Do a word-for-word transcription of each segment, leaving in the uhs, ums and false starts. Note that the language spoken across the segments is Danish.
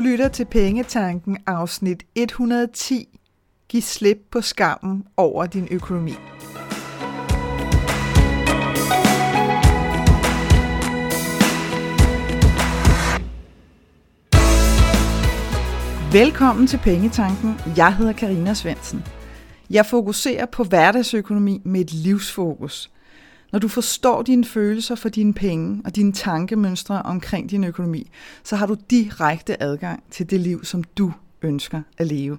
Du lytter til Pengetanken afsnit et hundrede og ti. Giv slip på skammen over din økonomi. Velkommen til Pengetanken. Jeg hedder Carina Svendsen. Jeg fokuserer på hverdagsøkonomi med et livsfokus. Når du forstår dine følelser for dine penge og dine tankemønstre omkring din økonomi, så har du direkte adgang til det liv, som du ønsker at leve.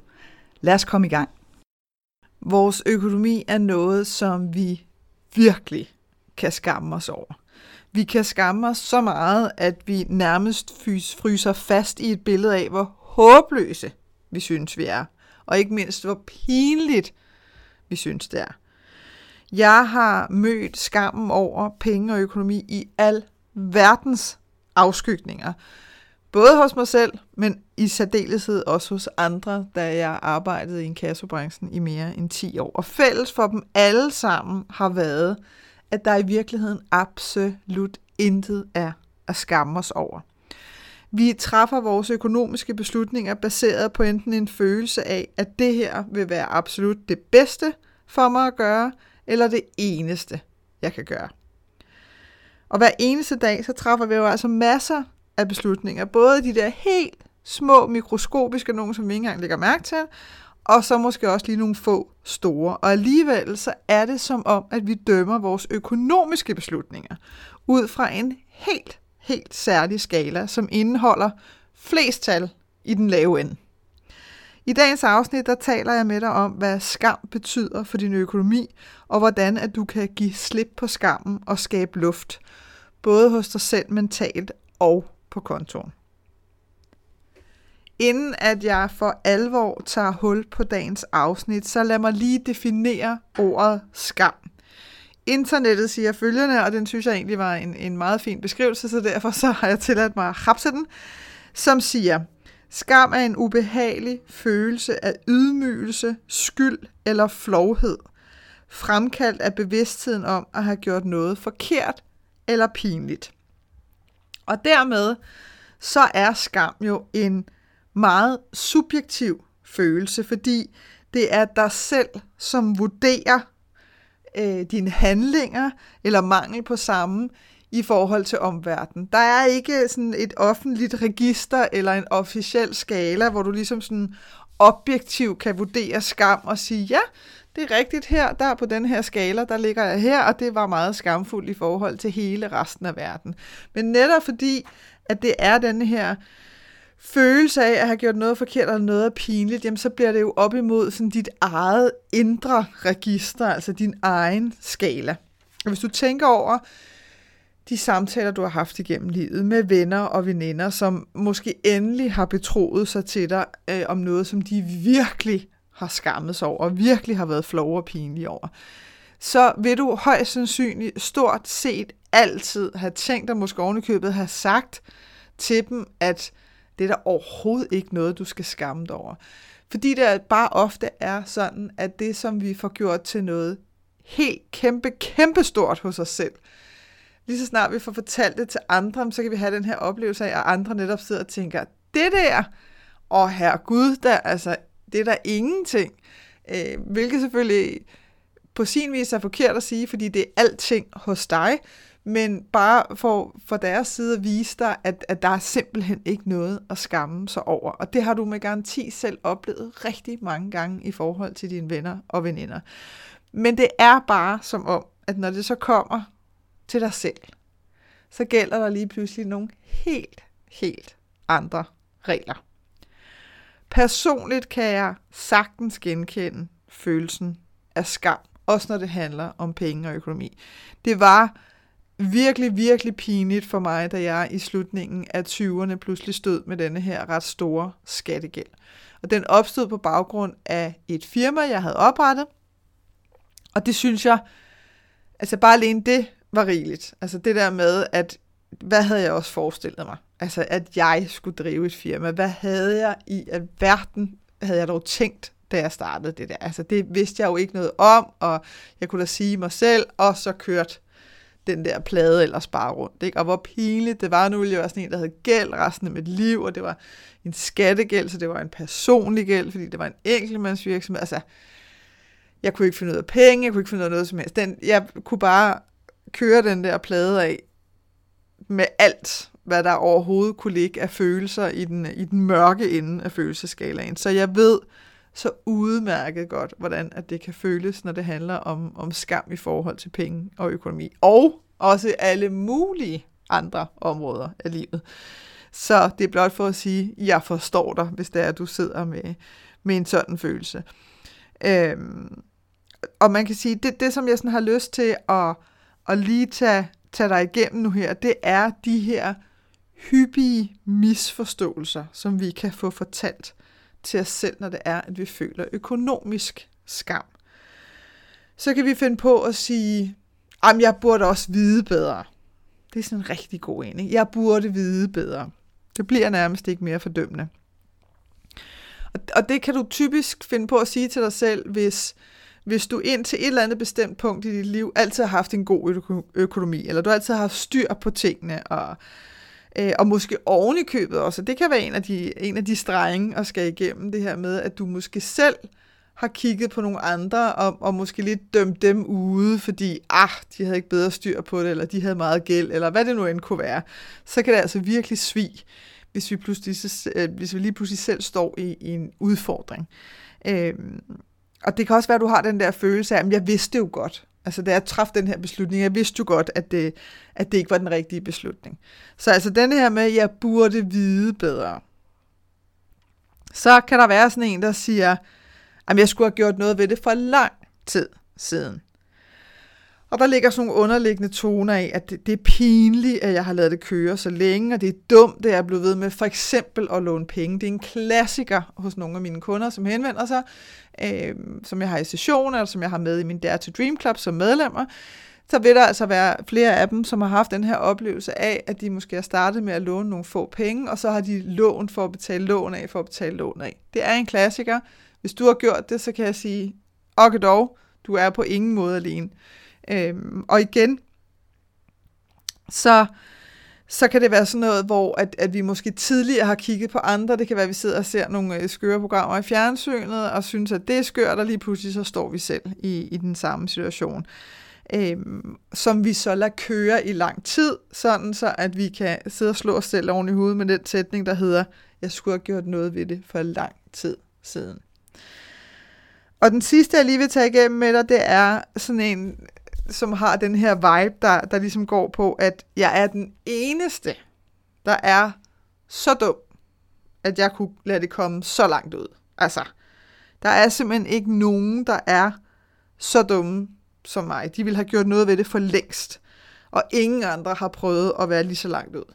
Lad os komme i gang. Vores økonomi er noget, som vi virkelig kan skamme os over. Vi kan skamme os så meget, at vi nærmest fryser fast i et billede af, hvor håbløse vi synes, vi er. Og ikke mindst, hvor pinligt vi synes, det er. Jeg har mødt skammen over penge og økonomi i al verdens afskygninger. Både hos mig selv, men i særdeleshed også hos andre, da jeg arbejdede i inkassobranchen i mere end ti år. Og fælles for dem alle sammen har været, at der i virkeligheden absolut intet er at skamme os over. Vi træffer vores økonomiske beslutninger baseret på enten en følelse af, at det her vil være absolut det bedste for mig at gøre, eller det eneste, jeg kan gøre. Og hver eneste dag, så træffer vi jo altså masser af beslutninger. Både de der helt små, mikroskopiske, nogen som vi ikke engang lægger mærke til, og så måske også lige nogle få store. Og alligevel, så er det som om, at vi dømmer vores økonomiske beslutninger ud fra en helt, helt særlig skala, som indeholder flest tal i den lave ende. I dagens afsnit, der taler jeg med dig om, hvad skam betyder for din økonomi, og hvordan at du kan give slip på skammen og skabe luft, både hos dig selv mentalt og på kontoen. Inden at jeg for alvor tager hul på dagens afsnit, så lad mig lige definere ordet skam. Internettet siger følgende, og den synes jeg egentlig var en, en meget fin beskrivelse, så derfor så har jeg tilladt mig at hapse den, som siger: skam er en ubehagelig følelse af ydmygelse, skyld eller flovhed, fremkaldt af bevidstheden om at have gjort noget forkert eller pinligt. Og dermed så er skam jo en meget subjektiv følelse, fordi det er dig selv, som vurderer øh, dine handlinger eller mangel på samme, i forhold til omverdenen. Der er ikke sådan et offentligt register eller en officiel skala, hvor du ligesom sådan objektivt kan vurdere skam og sige, ja, det er rigtigt her, der på den her skala, der ligger jeg her, og det var meget skamfuldt i forhold til hele resten af verden. Men netop fordi, at det er den her følelse af at have gjort noget forkert eller noget pinligt, jamen så bliver det jo op imod sådan dit eget indre register, altså din egen skala. Og hvis du tænker over de samtaler, du har haft igennem livet med venner og veninder, som måske endelig har betroet sig til dig øh, om noget, som de virkelig har skammet sig over, og virkelig har været flove og pinlige over, så vil du højst sandsynligt stort set altid have tænkt og måske ovenikøbet have sagt til dem, at det er der overhovedet ikke noget, du skal skamme dig over. Fordi det bare ofte er sådan, at det, som vi får gjort til noget helt kæmpe, kæmpe stort hos os selv, lige så snart vi får fortalt det til andre, så kan vi have den her oplevelse af, at andre netop sidder og tænker, det der, og herregud, der, altså, det er der ingenting. Øh, hvilket selvfølgelig på sin vis er forkert at sige, fordi det er alting hos dig, men bare for, for deres side at vise dig, at, at der er simpelthen ikke noget at skamme sig over. Og det har du med garanti selv oplevet rigtig mange gange i forhold til dine venner og veninder. Men det er bare som om, at når det så kommer til dig selv, så gælder der lige pludselig nogle helt, helt andre regler. Personligt kan jeg sagtens genkende følelsen af skam, også når det handler om penge og økonomi. Det var virkelig, virkelig pinligt for mig, da jeg i slutningen af tyverne pludselig stod med denne her ret store skattegæld. Og den opstod på baggrund af et firma, jeg havde oprettet, og det synes jeg, altså bare alene det, var rigeligt. Altså det der med, at hvad havde jeg også forestillet mig? Altså at jeg skulle drive et firma. Hvad havde jeg i alverden, havde jeg dog tænkt, da jeg startede det der? Altså det vidste jeg jo ikke noget om, og jeg kunne da sige mig selv, og så kørte den der plade ellers bare rundt, ikke? Og hvor pinligt det var. Nu ville jeg være sådan en, der havde gæld resten af mit liv, og det var en skattegæld, så det var en personlig gæld, fordi det var en enkeltmandsvirksomhed. Altså, jeg kunne ikke finde ud af penge, jeg kunne ikke finde ud af noget som helst. Den, jeg kunne bare køre den der plade af med alt, hvad der overhovedet kunne ligge af følelser i den, i den mørke ende af følelsesskalaen. Så jeg ved så udmærket godt, hvordan at det kan føles, når det handler om, om skam i forhold til penge og økonomi. Og også alle mulige andre områder af livet. Så det er blot for at sige, at jeg forstår dig, hvis det er, at du sidder med, med en sådan følelse. Øhm, og man kan sige, det, det som jeg sådan har lyst til at, at lige tage, tage dig igennem nu her, det er de her hyppige misforståelser, som vi kan få fortalt til os selv, når det er, at vi føler økonomisk skam. Så kan vi finde på at sige, jamen jeg burde også vide bedre. Det er sådan en rigtig god en, ikke? Jeg burde vide bedre. Det bliver nærmest ikke mere fordømmende. Og det kan du typisk finde på at sige til dig selv, hvis, hvis du indtil et eller andet bestemt punkt i dit liv altid har haft en god øko- økonomi, eller du altid har haft styr på tingene, og og måske oven i købet også. Det kan være en af de, en af de strenge at skal igennem det her med, at du måske selv har kigget på nogle andre, og, og måske lidt dømt dem ude, fordi ah, de havde ikke bedre styr på det, eller de havde meget gæld, eller hvad det nu end kunne være. Så kan det altså virkelig svige, hvis vi, pludselig, hvis vi lige pludselig selv står i, i en udfordring. Øhm, og det kan også være, at du har den der følelse af, at jeg vidste jo godt. Altså da jeg træffede den her beslutning, jeg vidste jo godt, at det, at det ikke var den rigtige beslutning. Så altså den her med, at jeg burde vide bedre. Så kan der være sådan en, der siger, at jeg skulle have gjort noget ved det for lang tid siden. Og der ligger sådan nogle underliggende toner i, at det, det er pinligt, at jeg har lavet det køre så længe, og det er dumt, at jeg er blevet ved med for eksempel at låne penge. Det er en klassiker hos nogle af mine kunder, som henvender sig, øh, som jeg har i sessioner, eller som jeg har med i min Dare to Dream Club som medlemmer. Så vil der altså være flere af dem, som har haft den her oplevelse af, at de måske har startet med at låne nogle få penge, og så har de lån for at betale lån af, for at betale lån af. Det er en klassiker. Hvis du har gjort det, så kan jeg sige, ok dog, du er på ingen måde alene. Øhm, og igen, så, så kan det være sådan noget, hvor at, at vi måske tidligere har kigget på andre. Det kan være, at vi sidder og ser nogle skøre programmer i fjernsynet, og synes, at det er skørt, og lige pludselig så står vi selv i, i den samme situation, øhm, som vi så lader køre i lang tid, sådan så at vi kan sidde og slå os selv oven i hovedet med den sætning, der hedder, jeg skulle have gjort noget ved det for lang tid siden. Og den sidste, jeg lige vil tage igennem med dig, det er sådan en, som har den her vibe, der, der ligesom går på, at jeg er den eneste, der er så dum, at jeg kunne lade det komme så langt ud. Altså, der er simpelthen ikke nogen, der er så dumme som mig. De ville have gjort noget ved det for længst, og ingen andre har prøvet at være lige så langt ud.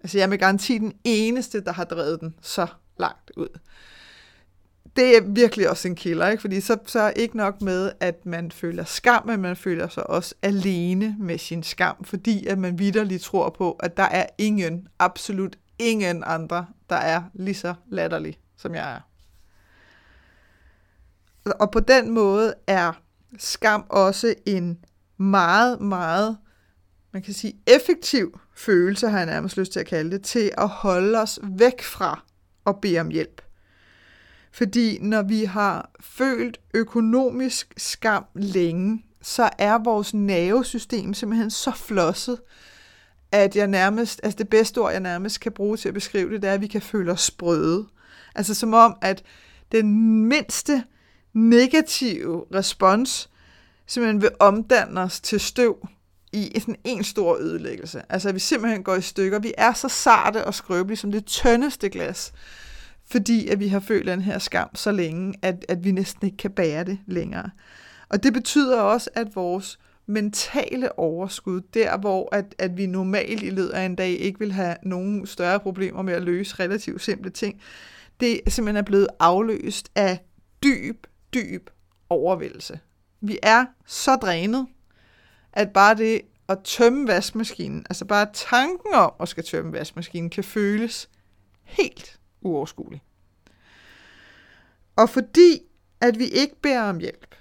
Altså, jeg er med garanti den eneste, der har drevet den så langt ud. Det er virkelig også en kilder, ikke? Fordi så, så er ikke nok med, at man føler skam, men man føler sig også alene med sin skam, fordi at man vitterligt tror på, at der er ingen, absolut ingen andre, der er lige så latterlig, som jeg er. Og på den måde er skam også en meget, meget, man kan sige effektiv følelse, har jeg nærmest lyst til at kalde det, til at holde os væk fra at bede om hjælp. Fordi når vi har følt økonomisk skam længe, så er vores nervesystem simpelthen så flosset, at jeg nærmest, altså det bedste ord, jeg nærmest kan bruge til at beskrive det, det er, at vi kan føle os sprøde. Altså som om, at den mindste negative respons simpelthen vil omdanne os til støv i sådan en stor ødelæggelse. Altså vi simpelthen går i stykker. Vi er så sarte og skrøbelige som det tyndeste glas, fordi at vi har følt den her skam så længe, at, at vi næsten ikke kan bære det længere. Og det betyder også, at vores mentale overskud, der hvor at, at vi normalt i løbet af en dag ikke vil have nogen større problemer med at løse relativt simple ting, det simpelthen er blevet afløst af dyb, dyb overvældelse. Vi er så drænet, at bare det at tømme vaskemaskinen, altså bare tanken om at skal tømme vaskemaskinen, kan føles helt uoverskuelig. Og fordi at vi ikke beder om hjælp,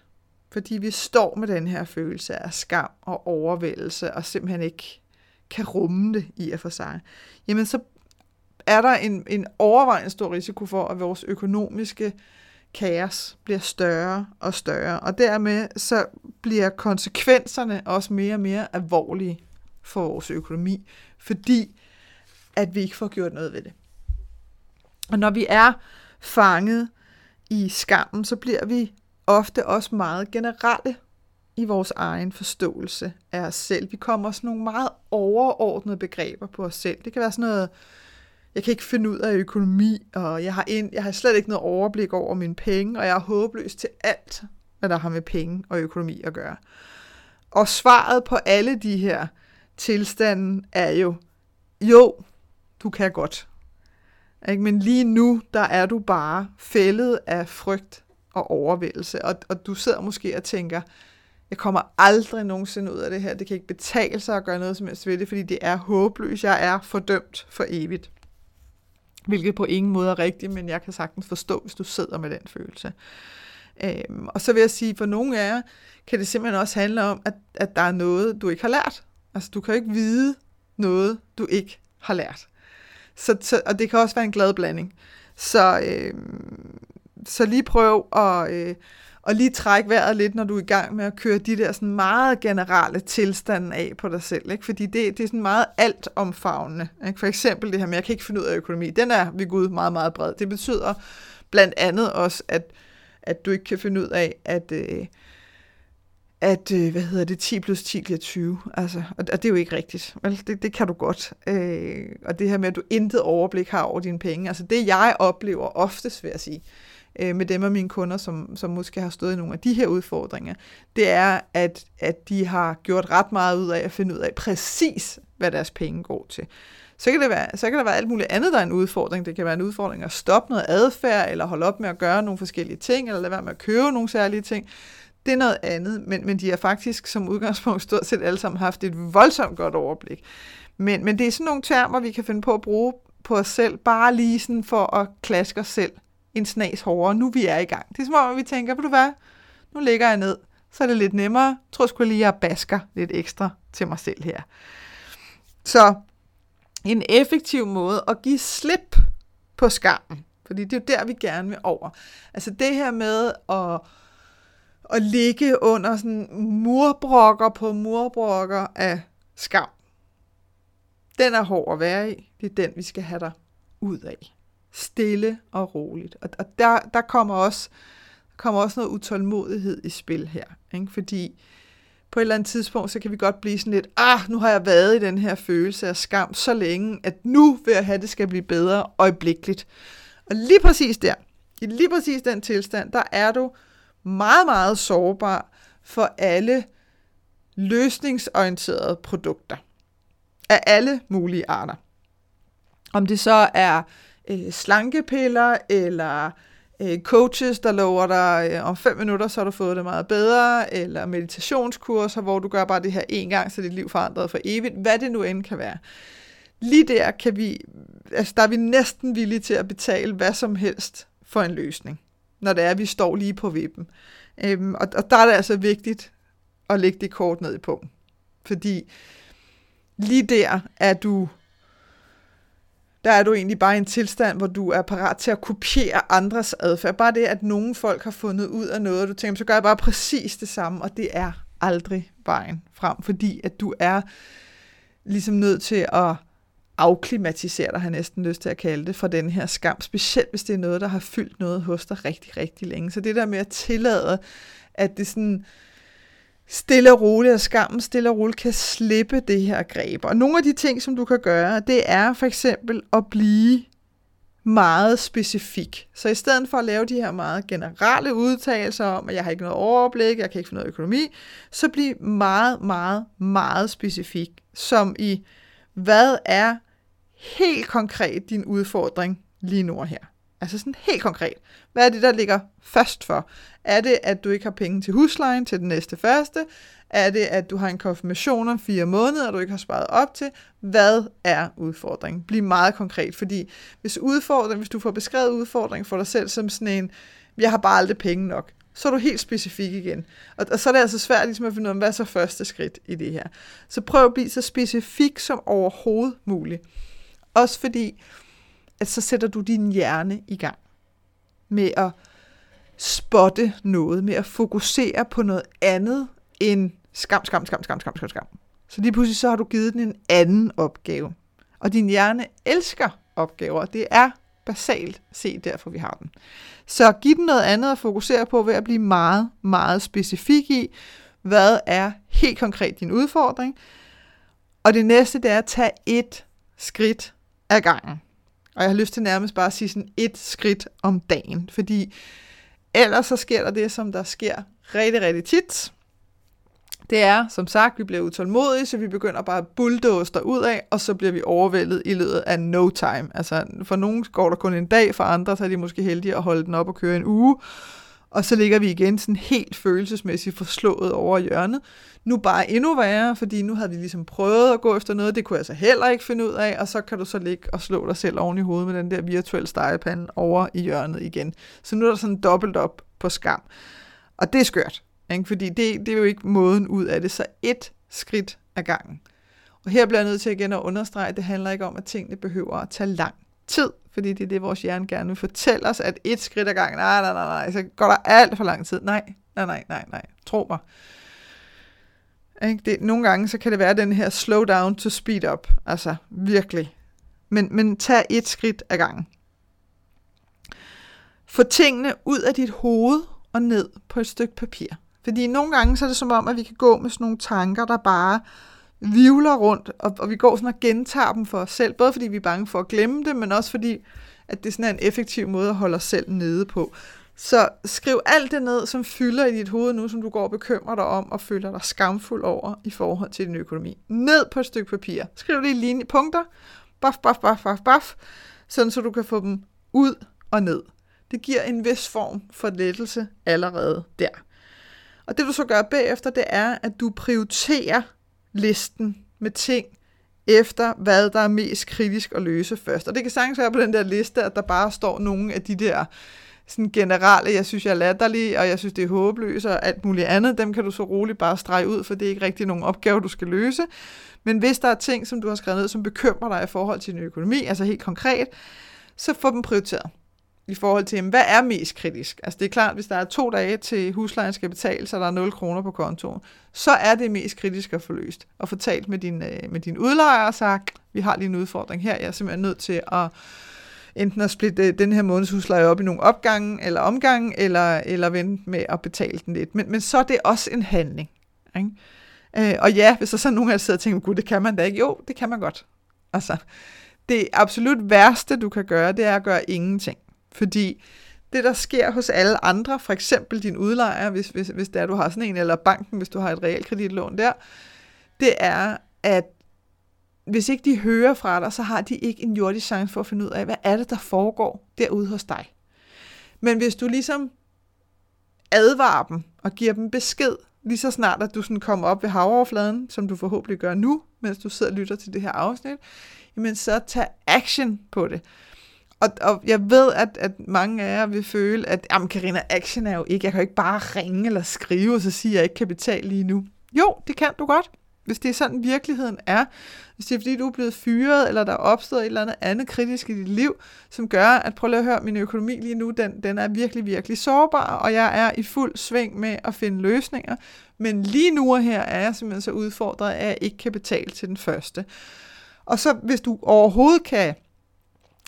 fordi vi står med den her følelse af skam og overvældelse, og simpelthen ikke kan rumme det i at for sig, jamen så er der en, en overvejende stor risiko for, at vores økonomiske kaos bliver større og større, og dermed så bliver konsekvenserne også mere og mere alvorlige for vores økonomi, fordi at vi ikke får gjort noget ved det. Og når vi er fanget i skammen, så bliver vi ofte også meget generelle i vores egen forståelse af os selv. Vi kommer også nogle meget overordnede begreber på os selv. Det kan være sådan noget, jeg kan ikke finde ud af økonomi, og jeg har, ind, jeg har slet ikke noget overblik over mine penge, og jeg er håbløs til alt, hvad der har med penge og økonomi at gøre. Og svaret på alle de her tilstanden er jo, jo, du kan godt. Ikke? Men lige nu, der er du bare fældet af frygt og overvældelse, og, og du sidder måske og tænker, jeg kommer aldrig nogensinde ud af det her, det kan ikke betale sig at gøre noget som helst ved det, fordi det er håbløst, jeg er fordømt for evigt. Hvilket på ingen måde er rigtigt, men jeg kan sagtens forstå, hvis du sidder med den følelse. Øhm, og så vil jeg sige, for nogle af jer, kan det simpelthen også handle om, at, at der er noget, du ikke har lært. Altså, du kan ikke vide noget, du ikke har lært. Så, så, og det kan også være en glad blanding. Så, øh, så lige prøv at, øh, at lige trække vejret lidt, når du er i gang med at køre de der sådan meget generelle tilstande af på dig selv. Ikke? Fordi det, det er sådan meget altomfavnende. Ikke? For eksempel det her med, jeg kan ikke finde ud af økonomi. Den er ved Gud meget, meget bred. Det betyder blandt andet også, at, at du ikke kan finde ud af, at... Øh, at, hvad hedder det, ti plus ti bliver tyve, altså, og det er jo ikke rigtigt, vel? Det, det kan du godt, øh, og det her med, at du intet overblik har over dine penge, altså det jeg oplever oftest, vil jeg sige, øh, med dem af mine kunder, som, som måske har stået i nogle af de her udfordringer, det er, at, at de har gjort ret meget ud af at finde ud af præcis, hvad deres penge går til. Så kan, det være, så kan der være alt muligt andet, der er en udfordring. Det kan være en udfordring at stoppe noget adfærd, eller holde op med at gøre nogle forskellige ting, eller lade være med at købe nogle særlige ting. Det er noget andet, men, men de har faktisk som udgangspunkt stort set alle sammen haft et voldsomt godt overblik. Men, men det er sådan nogle termer, vi kan finde på at bruge på os selv, bare lige sådan for at klaske os selv en snas hårdere. Nu vi er i gang. Det er som om, vi tænker, ved du hvad, nu ligger jeg ned, så er det lidt nemmere. Jeg tror sgu lige, jeg basker lidt ekstra til mig selv her. Så en effektiv måde at give slip på skammen, fordi det er jo der, vi gerne vil over. Altså det her med at... og ligge under sådan murbrokker på murbrokker af skam. Den er hård at være i. Det er den, vi skal have dig ud af. Stille og roligt. Og der, der kommer, også, kommer også noget utålmodighed i spil her. Ikke? Fordi på et eller andet tidspunkt, så kan vi godt blive sådan lidt, ah, nu har jeg været i den her følelse af skam så længe, at nu vil jeg have, det skal blive bedre øjeblikkeligt. Og lige præcis der, i lige præcis den tilstand, der er du meget, meget sårbar for alle løsningsorienterede produkter af alle mulige arter. Om det så er øh, slankepiller eller øh, coaches, der lover dig, øh, om fem minutter, så har du fået det meget bedre, eller meditationskurser, hvor du gør bare det her en gang, så dit liv forandret for evigt, hvad det nu end kan være. Lige der kan vi, altså der er vi næsten villige til at betale hvad som helst for en løsning, når det er, at vi står lige på vippen. Øhm, og, og der er det altså vigtigt at lægge det kort ned i pungen. Fordi lige der er du, der er du egentlig bare i en tilstand, hvor du er parat til at kopiere andres adfærd. Bare det, at nogle folk har fundet ud af noget, og du tænker, så gør jeg bare præcis det samme, og det er aldrig vejen frem, fordi at du er ligesom nødt til at afklimatisere dig, har næsten lyst til at kalde det, fra den her skam, specielt hvis det er noget, der har fyldt noget hos dig rigtig, rigtig længe. Så det der med at tillade, at det sådan stille og roligt, og skammen stille og roligt kan slippe det her greb. Og nogle af de ting, som du kan gøre, det er for eksempel at blive meget specifik. Så i stedet for at lave de her meget generelle udtalelser om, at jeg har ikke noget overblik, jeg kan ikke finde noget økonomi, så bliv meget, meget, meget specifik, som i, hvad er helt konkret din udfordring lige nu og her? Altså sådan helt konkret. Hvad er det, der ligger først for? Er det, at du ikke har penge til huslejen til den næste første? Er det, at du har en konfirmation om fire måneder, og du ikke har sparet op til? Hvad er udfordringen? Bliv meget konkret, fordi hvis, udfordring, hvis du får beskrevet udfordringen for dig selv som sådan en, jeg har bare aldrig penge nok, så er du helt specifik igen. Og, og så er det altså svært ligesom at finde ud af, hvad er så første skridt i det her. Så prøv at blive så specifik som overhovedet muligt. Også fordi, at så sætter du din hjerne i gang med at spotte noget, med at fokusere på noget andet end skam, skam, skam, skam, skam, skam, skam. Så lige pludselig så har du givet den en anden opgave. Og din hjerne elsker opgaver. Det er basalt set derfor, vi har den. Så giv den noget andet at fokusere på ved at blive meget, meget specifik i, hvad er helt konkret din udfordring. Og det næste, det er at tage et skridt ad gangen. Og jeg har lyst til nærmest bare at sige sådan et skridt om dagen, fordi ellers så sker der det, som der sker rigtig, rigtig tit. Det er, som sagt, vi bliver utålmodige, så vi begynder bare at bulldoze derudad, og så bliver vi overvældet i løbet af no time. Altså for nogen går der kun en dag, for andre så er de måske heldige at holde den op og køre en uge. Og så ligger vi igen sådan helt følelsesmæssigt forslået over hjørnet. Nu bare endnu værre, fordi nu havde vi ligesom prøvet at gå efter noget, det kunne jeg så heller ikke finde ud af, og så kan du så ligge og slå dig selv oven i hovedet med den der virtuelle stegepande over i hjørnet igen. Så nu er der sådan dobbelt op på skam. Og det er skørt, ikke? Fordi det, det er jo ikke måden ud af det, så et skridt ad gangen. Og her bliver jeg nødt til igen at understrege, at det handler ikke om, at tingene behøver at tage lang tid, fordi det er det, vores hjerne gerne vil fortælle os, at et skridt ad gangen, nej, nej, nej, nej, så går der alt for lang tid. Nej, nej, nej, nej, nej, tro mig. Det, nogle gange, så kan det være den her slow down to speed up, altså virkelig. Men, men tag et skridt ad gangen. Få tingene ud af dit hoved og ned på et stykke papir. Fordi nogle gange, så er det som om, at vi kan gå med sådan nogle tanker, der bare vivler rundt, og, og vi går sådan og gentager dem for os selv, både fordi vi er bange for at glemme det, men også fordi, at det sådan er en effektiv måde at holde os selv nede på. Så skriv alt det ned, som fylder i dit hoved nu, som du går og bekymrer dig om, og føler dig skamfuld over i forhold til din økonomi. Ned på et stykke papir. Skriv lige linje punkter. Baf, baf, baf, baf, baf. Sådan, så du kan få dem ud og ned. Det giver en vis form for lettelse allerede der. Og det du så gør bagefter, det er, at du prioriterer listen med ting efter, hvad der er mest kritisk at løse først. Og det kan sagtens være på den der liste, at der bare står nogle af de der sådan generelle, jeg synes jeg er latterlig, og jeg synes det er håbløst, og alt muligt andet, dem kan du så roligt bare strege ud, for det er ikke rigtig nogen opgave, du skal løse. Men hvis der er ting, som du har skrevet ned, som bekymrer dig i forhold til din økonomi, altså helt konkret, så få dem prioriteret i forhold til, hvad er mest kritisk? Altså det er klart, hvis der er to dage til huslejen skal betales, og der er nul kroner på kontoen, så er det mest kritisk at få løst. Og få talt med din, med din udlejer og sagt, vi har lige en udfordring her, jeg er simpelthen nødt til at enten at splitte den her måneds husleje op i nogle opgange eller omgange, eller, eller vente med at betale den lidt. Men, men så er det også en handling. Ikke? Øh, og ja, hvis der så nogen af sidder og tænker, gud, det kan man da ikke. Jo, det kan man godt. Altså, det absolut værste, du kan gøre, det er at gøre ingenting. Fordi det, der sker hos alle andre, for eksempel din udlejer, hvis, hvis, hvis der du har sådan en, eller banken, hvis du har et realkreditlån der, det er, at hvis ikke de hører fra dig, så har de ikke en jordig chance for at finde ud af, hvad er det, der foregår derude hos dig. Men hvis du ligesom advarer dem og giver dem besked, lige så snart, at du sådan kommer op ved havoverfladen, som du forhåbentlig gør nu, mens du sidder og lytter til det her afsnit, jamen så tag action på det. Og, og jeg ved, at, at mange af jer vil føle, at jamen Carina, action er jo ikke, jeg kan jo ikke bare ringe eller skrive, og så sige, at jeg ikke kan betale lige nu. Jo, det kan du godt. Hvis det er sådan, virkeligheden er, hvis det er, fordi du er blevet fyret, eller der er opstået et eller andet andet kritisk i dit liv, som gør, at prøv lige at høre, min økonomi lige nu, den, den er virkelig, virkelig sårbar, og jeg er i fuld sving med at finde løsninger, men lige nu og her er jeg simpelthen så udfordret, at jeg ikke kan betale til den første. Og så hvis du overhovedet kan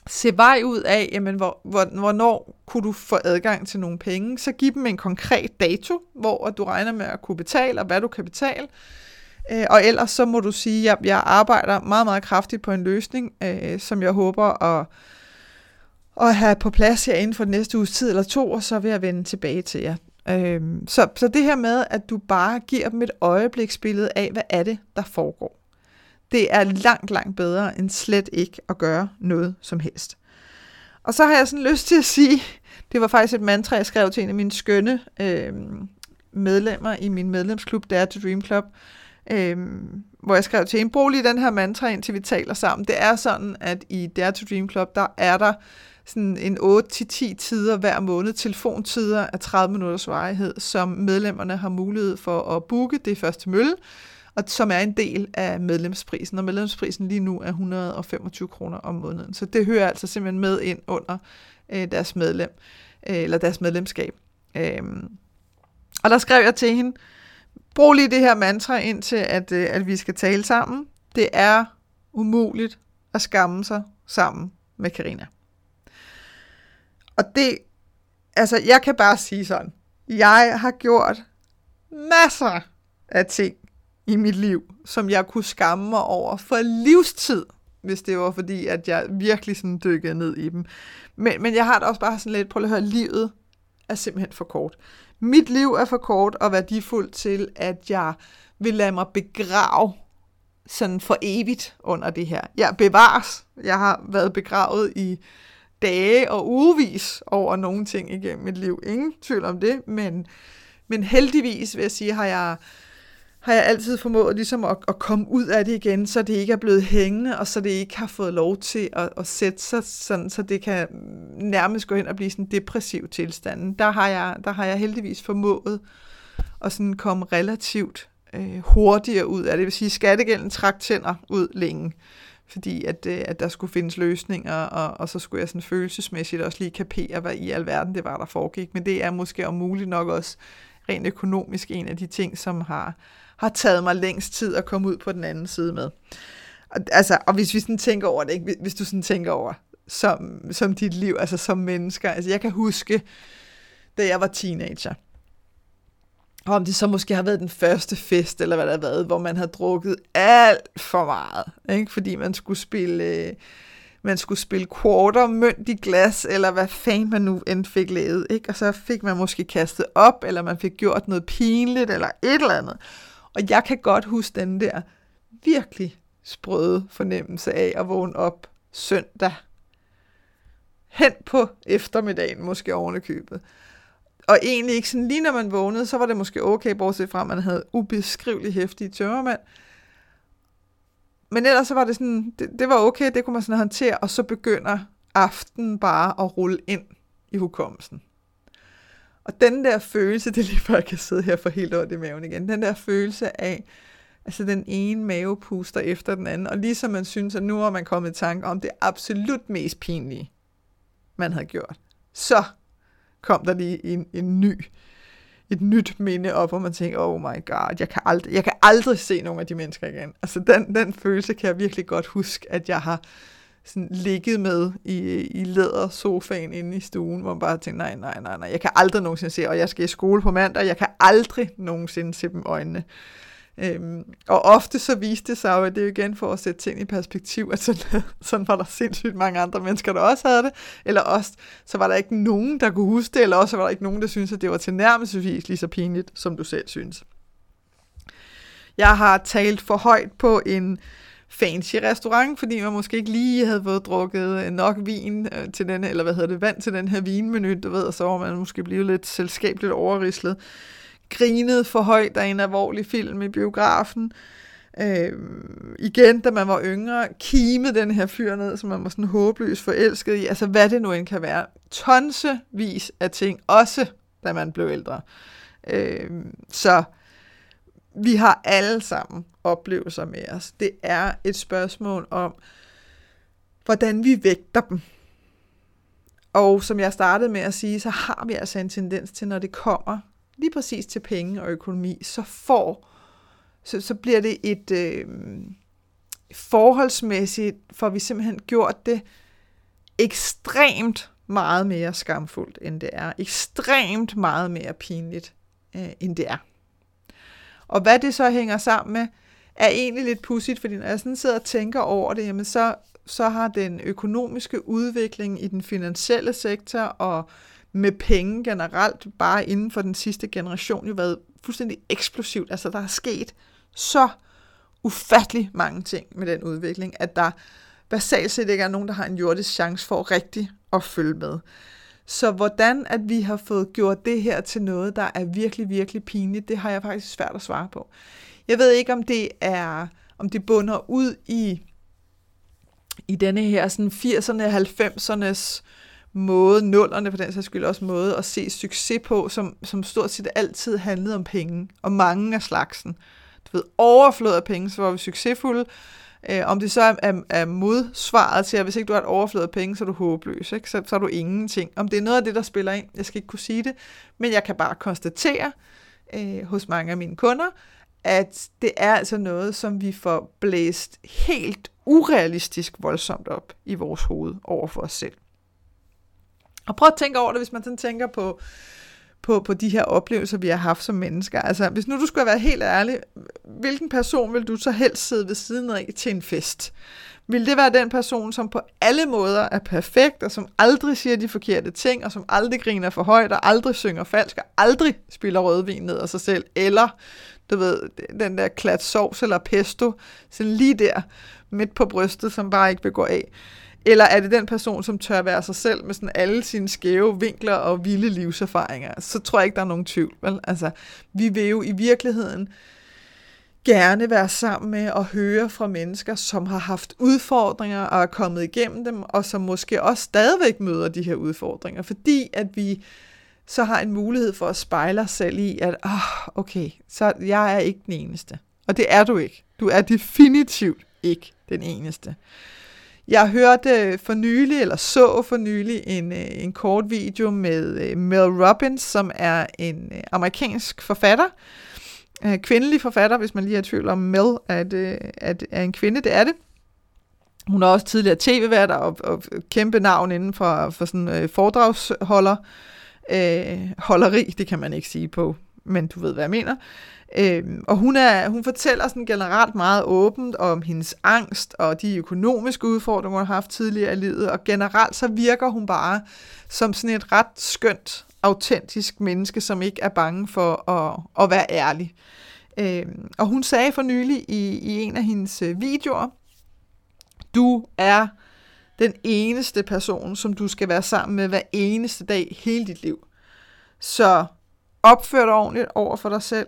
se vej ud af, jamen, hvor, hvor, hvornår kunne du få adgang til nogle penge, så giv dem en konkret dato, hvor du regner med at kunne betale, og hvad du kan betale. Og ellers så må du sige, at jeg arbejder meget, meget kraftigt på en løsning, øh, som jeg håber at, at have på plads her inden for den næste uges tid eller to, og så vil jeg vende tilbage til jer. Øh, så, så det her med, at du bare giver dem et øjebliksbillede af, hvad er det, der foregår. Det er langt, langt bedre end slet ikke at gøre noget som helst. Og så har jeg sådan lyst til at sige, det var faktisk et mantra, jeg skrev til en af mine skønne øh, medlemmer i min medlemsklub, Dare to Dream Club, Øhm, hvor jeg skrev til en, brug lige den her mantra, indtil vi taler sammen. Det er sådan, at i Dare to Dream Club, der er der sådan en otte til ti tider hver måned, telefontider af tredive minutters varighed, som medlemmerne har mulighed for at booke. Det er første mølle, og som er en del af medlemsprisen. Og medlemsprisen lige nu er et hundrede og femogtyve kroner om måneden. Så det hører altså simpelthen med ind under øh, deres medlem, øh, eller deres medlemskab. Øh. Og der skrev jeg til hende, brug lige det her mantra indtil, at, øh, at vi skal tale sammen. Det er umuligt at skamme sig sammen med Carina. Og det, altså jeg kan bare sige sådan, jeg har gjort masser af ting i mit liv, som jeg kunne skamme mig over for livstid, hvis det var fordi, at jeg virkelig sådan dykkede ned i dem. Men, men jeg har da også bare sådan lidt, prøv at høre, livet er simpelthen for kort. Mit liv er for kort og værdifuldt til, at jeg vil lade mig begrave sådan for evigt under det her. Jeg bevares. Jeg har været begravet i dage og ugevis over nogle ting igennem mit liv. Ingen tvivl om det, men, men heldigvis vil jeg sige, har jeg, har jeg altid formået ligesom at, at komme ud af det igen, så det ikke er blevet hængende, og så det ikke har fået lov til at, at sætte sig sådan, så det kan nærmest gå hen og blive sådan en depressiv tilstand. Der har jeg, der har jeg heldigvis formået at sådan komme relativt øh, hurtigere ud af det. Det vil sige, at skattegælden trak tænder ud længe, fordi at, at der skulle findes løsninger, og, og så skulle jeg sådan følelsesmæssigt også lige kapere, hvad i alverden det var, der foregik. Men det er måske om muligt nok også rent økonomisk en af de ting, som har, har taget mig længst tid at komme ud på den anden side med. Og, altså, og hvis vi sådan tænker over det, ikke? Hvis du sådan tænker over som, som dit liv, altså som mennesker. Altså jeg kan huske, da jeg var teenager, og om det så måske har været den første fest, eller hvad der har været, hvor man har drukket alt for meget, ikke? Fordi man skulle spille, øh, man skulle spille quarter, mønt i glas, eller hvad fanden man nu end fik lavet, ikke? Og så fik man måske kastet op, eller man fik gjort noget pinligt, eller et eller andet. Og jeg kan godt huske den der virkelig sprøde fornemmelse af at vågne op søndag, hen på eftermiddagen, måske ovenikøbet. Og egentlig ikke sådan, lige når man vågnede, så var det måske okay, bortset fra, at man havde ubeskriveligt hæftige tømmermænd. Men ellers så var det sådan, det, det var okay, det kunne man sådan håndtere, og så begynder aftenen bare at rulle ind i hukommelsen. Og den der følelse, det er lige før jeg kan sidde her for helt over i maven igen, den der følelse af, altså den ene mavepuster efter den anden, og ligesom man synes, at nu er man kommet i tanke om det absolut mest pinlige, man havde gjort, så kom der lige en, en ny, et nyt minde op, hvor man tænker, oh my god, jeg kan aldrig, jeg kan aldrig se nogen af de mennesker igen. Altså den, den følelse kan jeg virkelig godt huske, at jeg har sådan ligget med i, i lædersofaen inde i stuen, hvor man bare tænker, nej, nej, nej, nej, jeg kan aldrig nogensinde se, og jeg skal i skole på mandag, jeg kan aldrig nogensinde se dem øjnene. Øhm, og ofte så viste det sig, at det er jo igen for at sætte ting i perspektiv, at sådan, sådan var der sindssygt mange andre mennesker, der også havde det, eller også så var der ikke nogen, der kunne huske det, eller også var der ikke nogen, der syntes, at det var tilnærmelsesvis lige så pinligt, som du selv synes. Jeg har talt for højt på en fancy restaurant, fordi man måske ikke lige havde fået drukket nok vin til den, eller hvad hedder det, vand til den her vinmenu, du ved, og så var man måske blevet lidt selskabeligt overrislet. Grinede for højt af en alvorlig film i biografen. Øh, igen, da man var yngre, kimede den her fyr ned, som man var sådan håbløst forelsket i. Altså, hvad det nu end kan være. Tonsevis af ting, også da man blev ældre. Øh, så vi har alle sammen oplevelser med os. Det er et spørgsmål om, hvordan vi vægter dem. Og som jeg startede med at sige, så har vi altså en tendens til, når det kommer lige præcis til penge og økonomi, så får, så, så bliver det et øh, forholdsmæssigt, for vi simpelthen gjort det ekstremt meget mere skamfuldt, end det er. Ekstremt meget mere pinligt, øh, end det er. Og hvad det så hænger sammen med, er egentlig lidt pudsigt, fordi når jeg sådan sidder og tænker over det, jamen så, så har den økonomiske udvikling i den finansielle sektor og med penge generelt, bare inden for den sidste generation, jo været fuldstændig eksplosivt. Altså, der er sket så ufattelig mange ting med den udvikling, at der basalt set ikke er nogen, der har en jordisk chance for rigtig at følge med. Så hvordan at vi har fået gjort det her til noget, der er virkelig, virkelig pinligt, det har jeg faktisk svært at svare på. Jeg ved ikke, om det er, om det bunder ud i, i denne her sådan firserne, halvfemsernes måde, nullerne for den sags skyld også måde, at se succes på, som, som stort set altid handlede om penge, og mange af slagsen. Du ved, overflod af penge, så var vi succesfulde. Øh, om det så er, er, er modsvaret til, at hvis ikke du har et overflod af penge, så er du håbløs, ikke? Så, så er du ingenting. Om det er noget af det, der spiller ind, jeg skal ikke kunne sige det, men jeg kan bare konstatere øh, hos mange af mine kunder, at det er altså noget, som vi får blæst helt urealistisk voldsomt op i vores hoved over for os selv. Og prøv at tænke over det, hvis man sådan tænker på, på, på de her oplevelser, vi har haft som mennesker. Altså, hvis nu du skulle være helt ærlig, hvilken person vil du så helst sidde ved siden af til en fest? Vil det være den person, som på alle måder er perfekt, og som aldrig siger de forkerte ting, og som aldrig griner for højt, og aldrig synger falsk, og aldrig spiller rødvin ned af sig selv, eller du ved, den der klat sovs eller pesto, sådan lige der, midt på brystet, som bare ikke vil gå af? Eller er det den person, som tør være sig selv med sådan alle sine skæve vinkler og vilde livserfaringer? Så tror jeg ikke, der er nogen tvivl, vel? Altså, vi vil jo i virkeligheden gerne være sammen med og høre fra mennesker, som har haft udfordringer og er kommet igennem dem, og som måske også stadigvæk møder de her udfordringer, fordi at vi så har en mulighed for at spejle os selv i, at oh, okay, så jeg er ikke den eneste. Og det er du ikke. Du er definitivt ikke den eneste. Jeg hørte for nylig, eller så for nylig, en, en kort video med Mel Robbins, som er en amerikansk forfatter, kvindelig forfatter, hvis man lige er i tvivl om Mel, at, at er en kvinde, det er det. Hun er også tidligere tv-vært og, og kæmpe navn inden for, for sådan foredragsholder, øh, holderi, det kan man ikke sige på, men du ved, hvad jeg mener. Øhm, og hun, er, hun fortæller sådan generelt meget åbent om hendes angst og de økonomiske udfordringer, hun har haft tidligere i livet, og generelt så virker hun bare som sådan et ret skønt, autentisk menneske, som ikke er bange for at, at være ærlig. Øhm, og hun sagde for nylig i, i en af hendes videoer, du er den eneste person, som du skal være sammen med hver eneste dag hele dit liv. Så opfør dig ordentligt over for dig selv.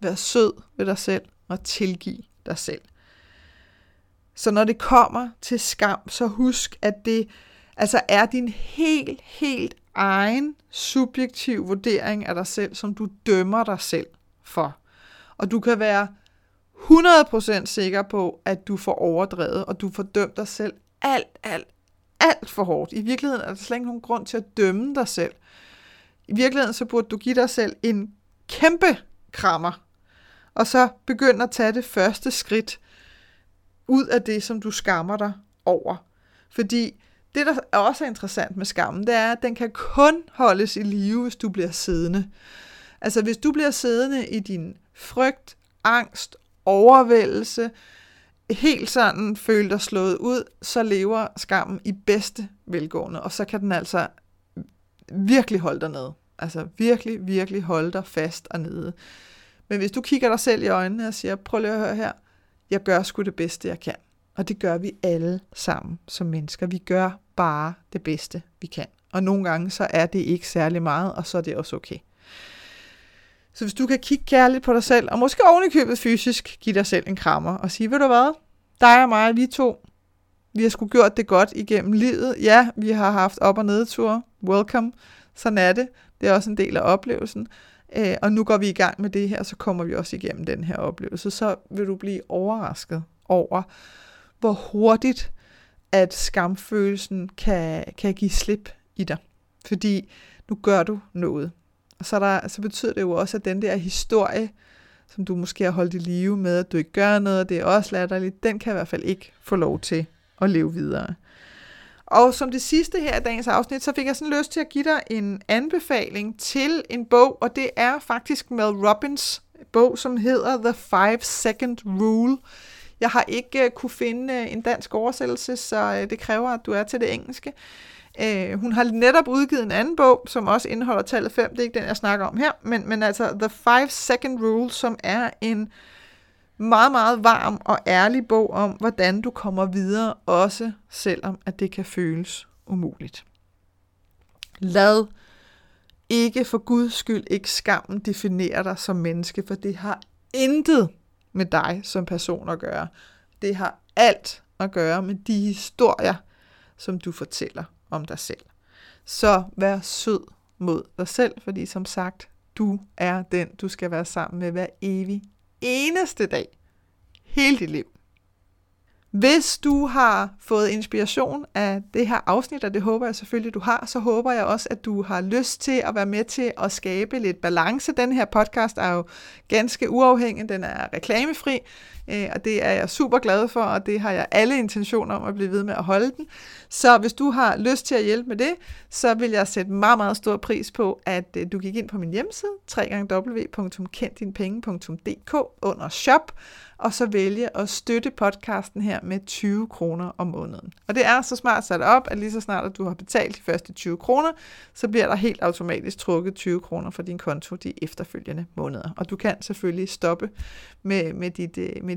Vær sød ved dig selv og tilgiv dig selv. Så når det kommer til skam, så husk, at det altså er din helt, helt egen subjektiv vurdering af dig selv, som du dømmer dig selv for. Og du kan være hundrede procent sikker på, at du får overdrevet, og du får dømt dig selv alt, alt, alt for hårdt. I virkeligheden er der slet ikke nogen grund til at dømme dig selv. I virkeligheden så burde du give dig selv en kæmpe krammer, og så begynd at tage det første skridt ud af det, som du skammer dig over. Fordi det, der også er interessant med skammen, det er, at den kan kun holdes i live, hvis du bliver siddende. Altså hvis du bliver siddende i din frygt, angst, overvældelse, helt sådan føler dig slået ud, så lever skammen i bedste velgående, og så kan den altså virkelig holde dig nede. Altså virkelig, virkelig holde dig fast og nede. Men hvis du kigger dig selv i øjnene og siger, prøv lige at høre her, jeg gør sgu det bedste, jeg kan. Og det gør vi alle sammen som mennesker. Vi gør bare det bedste, vi kan. Og nogle gange, så er det ikke særlig meget, og så er det også okay. Så hvis du kan kigge kærligt på dig selv, og måske ovenikøbet fysisk, give dig selv en krammer og sige, ved du hvad, dig og mig, vi to, vi har sgu gjort det godt igennem livet. Ja, vi har haft op- og nedture. Welcome. Sådan er det. Det er også en del af oplevelsen. Øh, og nu går vi i gang med det her, og så kommer vi også igennem den her oplevelse. Så vil du blive overrasket over, hvor hurtigt, at skamfølelsen kan, kan give slip i dig. Fordi nu gør du noget. Og så, der, så betyder det jo også, at den der historie, som du måske har holdt i live med, at du ikke gør noget, det er også latterligt, den kan i hvert fald ikke få lov til at leve videre. Og som det sidste her i dagens afsnit, så fik jeg sådan lyst til at give dig en anbefaling til en bog, og det er faktisk Mel Robbins bog, som hedder The Five Second Rule. Jeg har ikke kunne finde en dansk oversættelse, så det kræver, at du er til det engelske. Hun har netop udgivet en anden bog, som også indeholder tallet fem, det er ikke den, jeg snakker om her, men, men altså The Five Second Rule, som er en meget, meget varm og ærlig bog om, hvordan du kommer videre, også selvom at det kan føles umuligt. Lad ikke for Guds skyld ikke skammen definere dig som menneske, for det har intet med dig som person at gøre. Det har alt at gøre med de historier, som du fortæller om dig selv. Så vær sød mod dig selv, fordi som sagt, du er den, du skal være sammen med hver evig eneste dag. Hele dit liv. Hvis du har fået inspiration af det her afsnit, og det håber jeg selvfølgelig, du har, så håber jeg også, at du har lyst til at være med til at skabe lidt balance. Den her podcast er jo ganske uafhængig, den er reklamefri, og det er jeg super glad for, og det har jeg alle intentioner om at blive ved med at holde den. Så hvis du har lyst til at hjælpe med det, så vil jeg sætte meget, meget stor pris på, at du gik ind på min hjemmeside, w w w punktum kend din penge punktum d k under shop, og så vælge at støtte podcasten her med tyve kroner om måneden. Og det er så smart sat op, at lige så snart at du har betalt de første tyve kroner, så bliver der helt automatisk trukket tyve kroner fra din konto de efterfølgende måneder. Og du kan selvfølgelig stoppe med, med, dit, med